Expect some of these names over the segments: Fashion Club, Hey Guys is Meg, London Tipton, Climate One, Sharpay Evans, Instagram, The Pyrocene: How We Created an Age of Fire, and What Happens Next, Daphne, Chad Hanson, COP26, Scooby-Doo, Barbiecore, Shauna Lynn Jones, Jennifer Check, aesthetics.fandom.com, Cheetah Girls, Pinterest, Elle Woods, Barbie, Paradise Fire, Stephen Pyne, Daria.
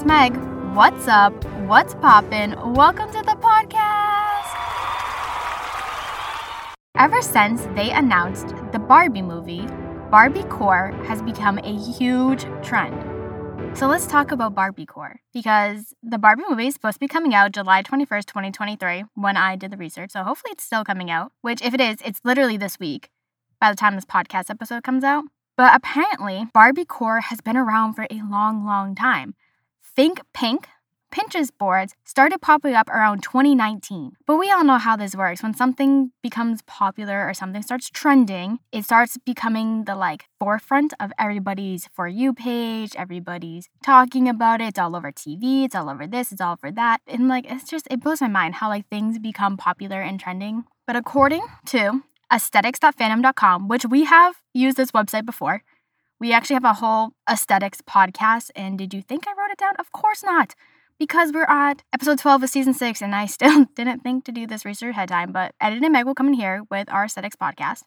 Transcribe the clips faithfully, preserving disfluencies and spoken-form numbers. is Meg. What's up? What's poppin'? Welcome to the podcast! Ever since they announced the Barbie movie, Barbiecore has become a huge trend. So let's talk about Barbiecore, because the Barbie movie is supposed to be coming out July twenty-first, twenty twenty-three, when I did the research, so hopefully it's still coming out, which if it is, it's literally this week by the time this podcast episode comes out. But apparently, Barbiecore has been around for a long, long time. Think Pink Pinterest boards started popping up around twenty nineteen. But we all know how this works. When something becomes popular or something starts trending, it starts becoming the like forefront of everybody's For You page. Everybody's talking about it. It's all over T V. It's all over this. It's all over that. And like, it's just, it blows my mind how like things become popular and trending. But according to aesthetics dot fandom dot com, which we have used this website before, we actually have a whole aesthetics podcast. And did you think I wrote it down? Of course not. Because we're at episode twelve of season six, and I still didn't think to do this research ahead of time, but Editing and Meg will come in here with our aesthetics podcast.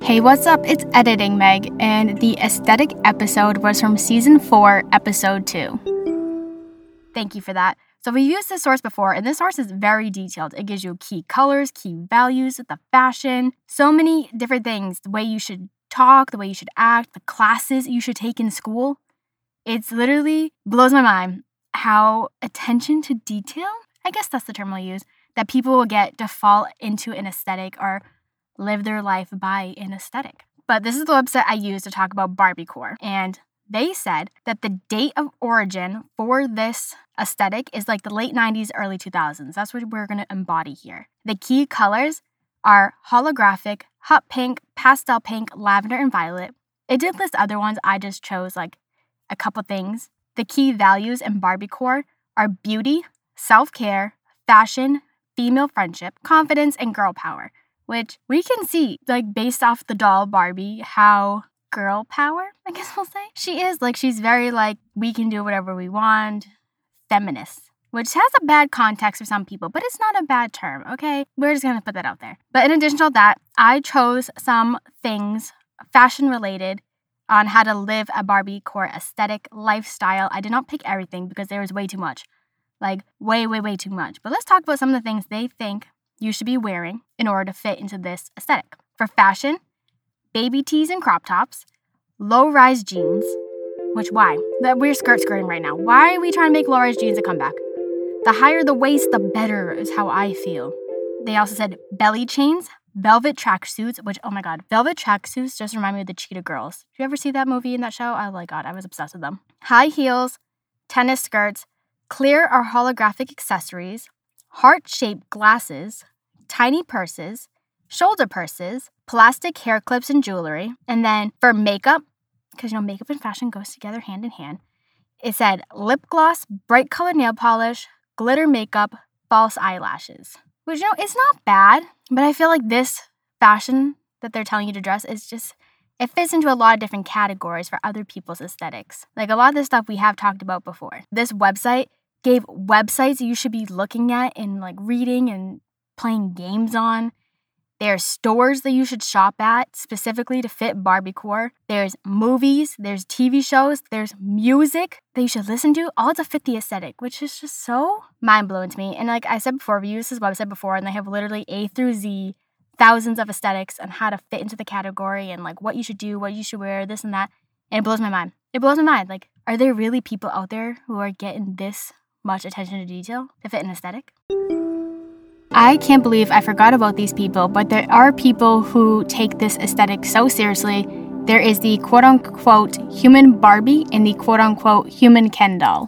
Hey, what's up? It's Editing Meg, and the aesthetic episode was from season four, episode two. Thank you for that. So we used this source before, and this source is very detailed. It gives you key colors, key values, the fashion, so many different things, the way you should talk, the way you should act, the classes you should take in school. It's literally blows my mind how attention to detail, I guess that's the term we'll use, that people will get to fall into an aesthetic or live their life by an aesthetic. But this is the website I used to talk about Barbiecore. And they said that the date of origin for this aesthetic is like the late nineties, early two thousands. That's what we're going to embody here. The key colors are holographic, hot pink, pastel pink, lavender, and violet. It did list other ones. I just chose like a couple things. The key values in Barbiecore are beauty, self-care, fashion, female friendship, confidence, and girl power, which we can see, like, based off the doll Barbie, how girl power, I guess we'll say, she is. Like, she's very, like, we can do whatever we want, feminist, which has a bad context for some people, but it's not a bad term, okay? We're just going to put that out there. But in addition to that, I chose some things fashion-related on how to live a Barbiecore aesthetic lifestyle. I did not pick everything because there was way too much. Like, way, way, way too much. But let's talk about some of the things they think you should be wearing in order to fit into this aesthetic. For fashion, baby tees and crop tops, low-rise jeans, which why? That we're skirt-skirting right now. Why are we trying to make low-rise jeans a comeback? The higher the waist, the better is how I feel. They also said belly chains, velvet tracksuits, which, oh my god, velvet tracksuits just remind me of the Cheetah Girls. Did you ever see that movie and that show? Oh my god, I was obsessed with them. High heels, tennis skirts, clear or holographic accessories, heart-shaped glasses, tiny purses, shoulder purses, plastic hair clips and jewelry. And then for makeup, because you know makeup and fashion goes together hand in hand, it said lip gloss, bright colored nail polish, glitter makeup, false eyelashes. Which, you know, it's not bad, but I feel like this fashion that they're telling you to dress is just, it fits into a lot of different categories for other people's aesthetics. Like, a lot of this stuff we have talked about before. This website gave websites you should be looking at and, like, reading and playing games on. There's stores that you should shop at specifically to fit Barbiecore. There's movies, there's T V shows, there's music that you should listen to, all to fit the aesthetic, which is just so mind-blowing to me. And like I said before, we used this website before, and they have literally A through Z, thousands of aesthetics on how to fit into the category and like what you should do, what you should wear, this and that. And it blows my mind. It blows my mind. Like, are there really people out there who are getting this much attention to detail to fit an aesthetic? I can't believe I forgot about these people, but there are people who take this aesthetic so seriously. There is the quote-unquote human Barbie and the quote-unquote human Ken doll.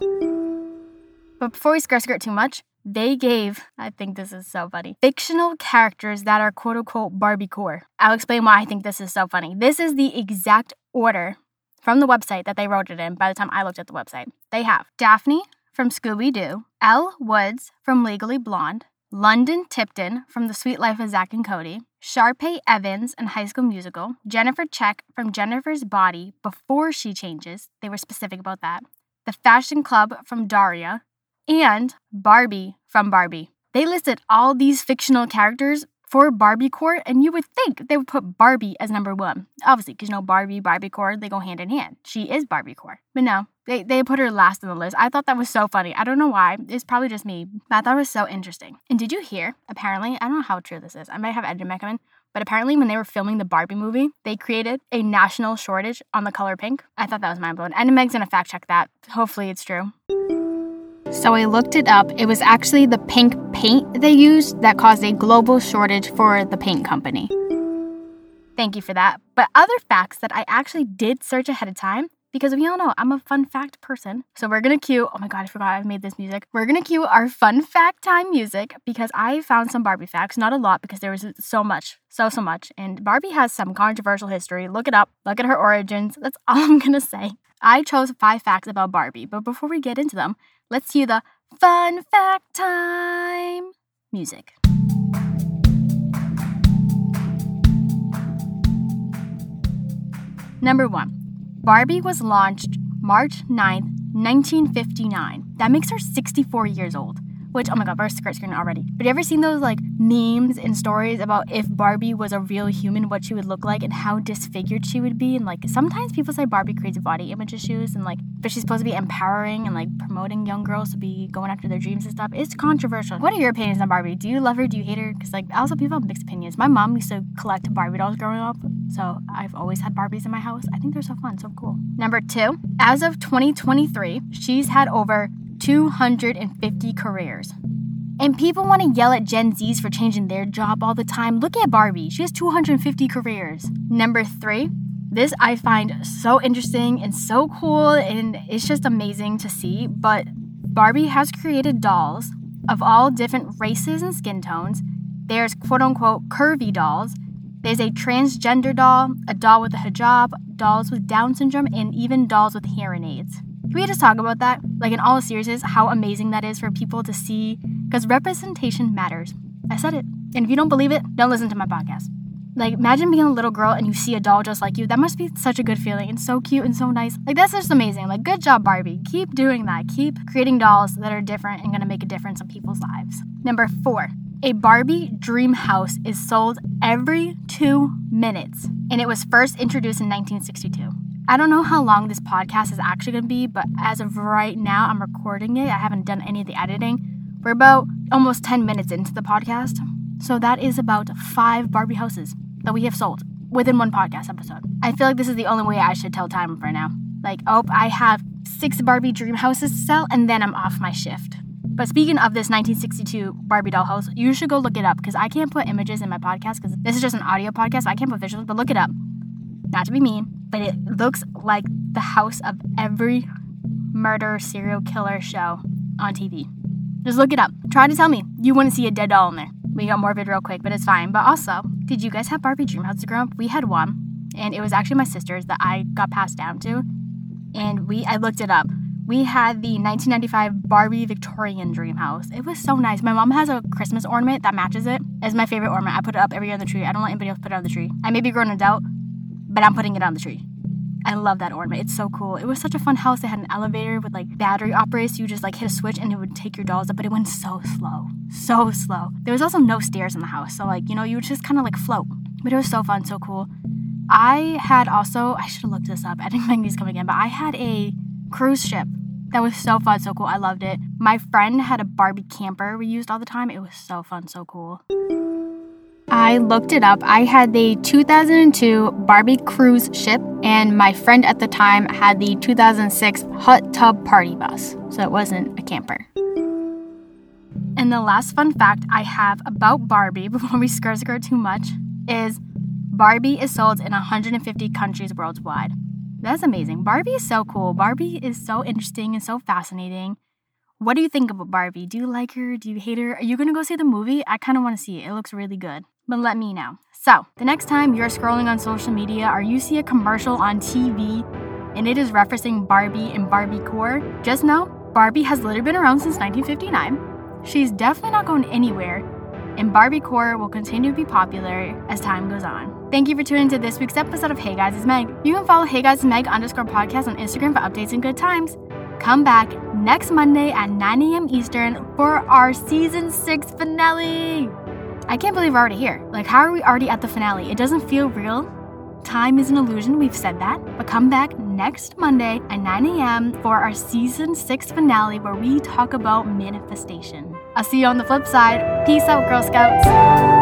But before we skirt-skirt too much, they gave, I think this is so funny, fictional characters that are quote-unquote Barbiecore. I'll explain why I think this is so funny. This is the exact order from the website that they wrote it in by the time I looked at the website. They have Daphne from Scooby-Doo, Elle Woods from Legally Blonde, London Tipton from The Sweet Life of Zack and Cody, Sharpay Evans in High School Musical, Jennifer Check from Jennifer's Body Before She Changes, they were specific about that, The Fashion Club from Daria, and Barbie from Barbie. They listed all these fictional characters for Barbiecore, and you would think they would put Barbie as number one. Obviously, because, you know, Barbie, Barbiecore, they go hand in hand. She is Barbiecore. But no, they, they put her last on the list. I thought that was so funny. I don't know why. It's probably just me. But I thought it was so interesting. And did you hear? Apparently, I don't know how true this is. I might have edited my comment. But apparently when they were filming the Barbie movie, they created a national shortage on the color pink. I thought that was mind-blowing. And Meg's gonna fact check that. Hopefully it's true. So I looked it up. It was actually the pink paint they used that caused a global shortage for the paint company. Thank you for that. But other facts that I actually did search ahead of time, because we all know I'm a fun fact person. So we're gonna cue, oh my God, I forgot I made this music. We're gonna cue our fun fact time music because I found some Barbie facts, not a lot because there was so much, so, so much. And Barbie has some controversial history. Look it up, look at her origins. That's all I'm gonna say. I chose five facts about Barbie, but before we get into them, let's cue the fun fact time music. Number one. Barbie was launched March ninth, nineteen fifty-nine. That makes her sixty-four years old, which, oh my God, we're skirt screen already. But have you ever seen those like memes and stories about if Barbie was a real human, what she would look like and how disfigured she would be? And like sometimes people say Barbie creates body image issues and like, but she's supposed to be empowering and like promoting young girls to be going after their dreams and stuff. It's controversial. What are your opinions on Barbie? Do you love her? Do you hate her? Because like also people have mixed opinions. My mom used to collect Barbie dolls growing up. So I've always had Barbies in my house. I think they're so fun, so cool. Number two, as of twenty twenty-three, she's had over two hundred fifty careers. And people want to yell at Gen Zs for changing their job all the time. Look at Barbie. She has two hundred fifty careers. Number three, this I find so interesting and so cool, and it's just amazing to see, but Barbie has created dolls of all different races and skin tones. There's quote-unquote curvy dolls. There's a transgender doll, a doll with a hijab, dolls with Down syndrome, and even dolls with hearing aids. Can we just talk about that? Like in all seriousness, how amazing that is for people to see, because representation matters. I said it. And if you don't believe it, don't listen to my podcast. Like imagine being a little girl and you see a doll just like you. That must be such a good feeling and so cute and so nice. Like that's just amazing. Like good job, Barbie. Keep doing that. Keep creating dolls that are different and gonna make a difference in people's lives. Number four. A Barbie dream house is sold every two minutes, and it was first introduced in nineteen sixty-two. I don't know how long this podcast is actually going to be, but as of right now, I'm recording it. I haven't done any of the editing. We're about almost ten minutes into the podcast, so that is about five Barbie houses that we have sold within one podcast episode. I feel like this is the only way I should tell time for now. Like, oh, I have six Barbie dream houses to sell, and then I'm off my shift. But speaking of this nineteen sixty-two Barbie dollhouse, you should go look it up because I can't put images in my podcast because this is just an audio podcast. So I can't put visuals, but look it up. Not to be mean, but it looks like the house of every murder serial killer show on T V. Just look it up. Try to tell me you wouldn't see a dead doll in there. We got morbid real quick, but it's fine. But also, did you guys have Barbie dream houses growing up? We had one, and it was actually my sister's that I got passed down to, and we I looked it up. We had the nineteen ninety-five Barbie Victorian dream house. It was so nice. My mom has a Christmas ornament that matches it. It's my favorite ornament. I put it up every year on the tree. I don't let anybody else put it on the tree. I may be grown adult, but I'm putting it on the tree. I love that ornament. It's so cool. It was such a fun house. It had an elevator with like battery operated. So you just like hit a switch and it would take your dolls up, but it went so slow, so slow. There was also no stairs in the house. So like, you know, you would just kind of like float, but it was so fun, so cool. I had also, I should have looked this up. I didn't think these come again, but I had a cruise ship. That was so fun, so cool. I loved it. My friend had a Barbie camper we used all the time. It was so fun, so cool. I looked it up. I had the two thousand two Barbie cruise ship, and my friend at the time had the two thousand six hot tub party bus. So it wasn't a camper. And the last fun fact I have about Barbie, before we skirt skirt too much, is Barbie is sold in one hundred fifty countries worldwide. That's amazing. Barbie is so cool. Barbie is so interesting and so fascinating. What do you think about Barbie? Do you like her? Do you hate her? Are you going to go see the movie? I kind of want to see it. It looks really good. But let me know. So, the next time you're scrolling on social media or you see a commercial on T V and it is referencing Barbie and Barbiecore, just know Barbie has literally been around since nineteen fifty-nine. She's definitely not going anywhere, and Barbiecore will continue to be popular as time goes on. Thank you for tuning to this week's episode of Hey Guys is Meg. You can follow Hey Guys is Meg underscore podcast on Instagram for updates and good times. Come back next Monday at nine a.m. Eastern for our season six finale. I can't believe we're already here. Like, how are we already at the finale? It doesn't feel real. Time is an illusion, we've said that. But come back next Monday at nine a.m. for our season six finale where we talk about manifestation. I'll see you on the flip side. Peace out, Girl Scouts.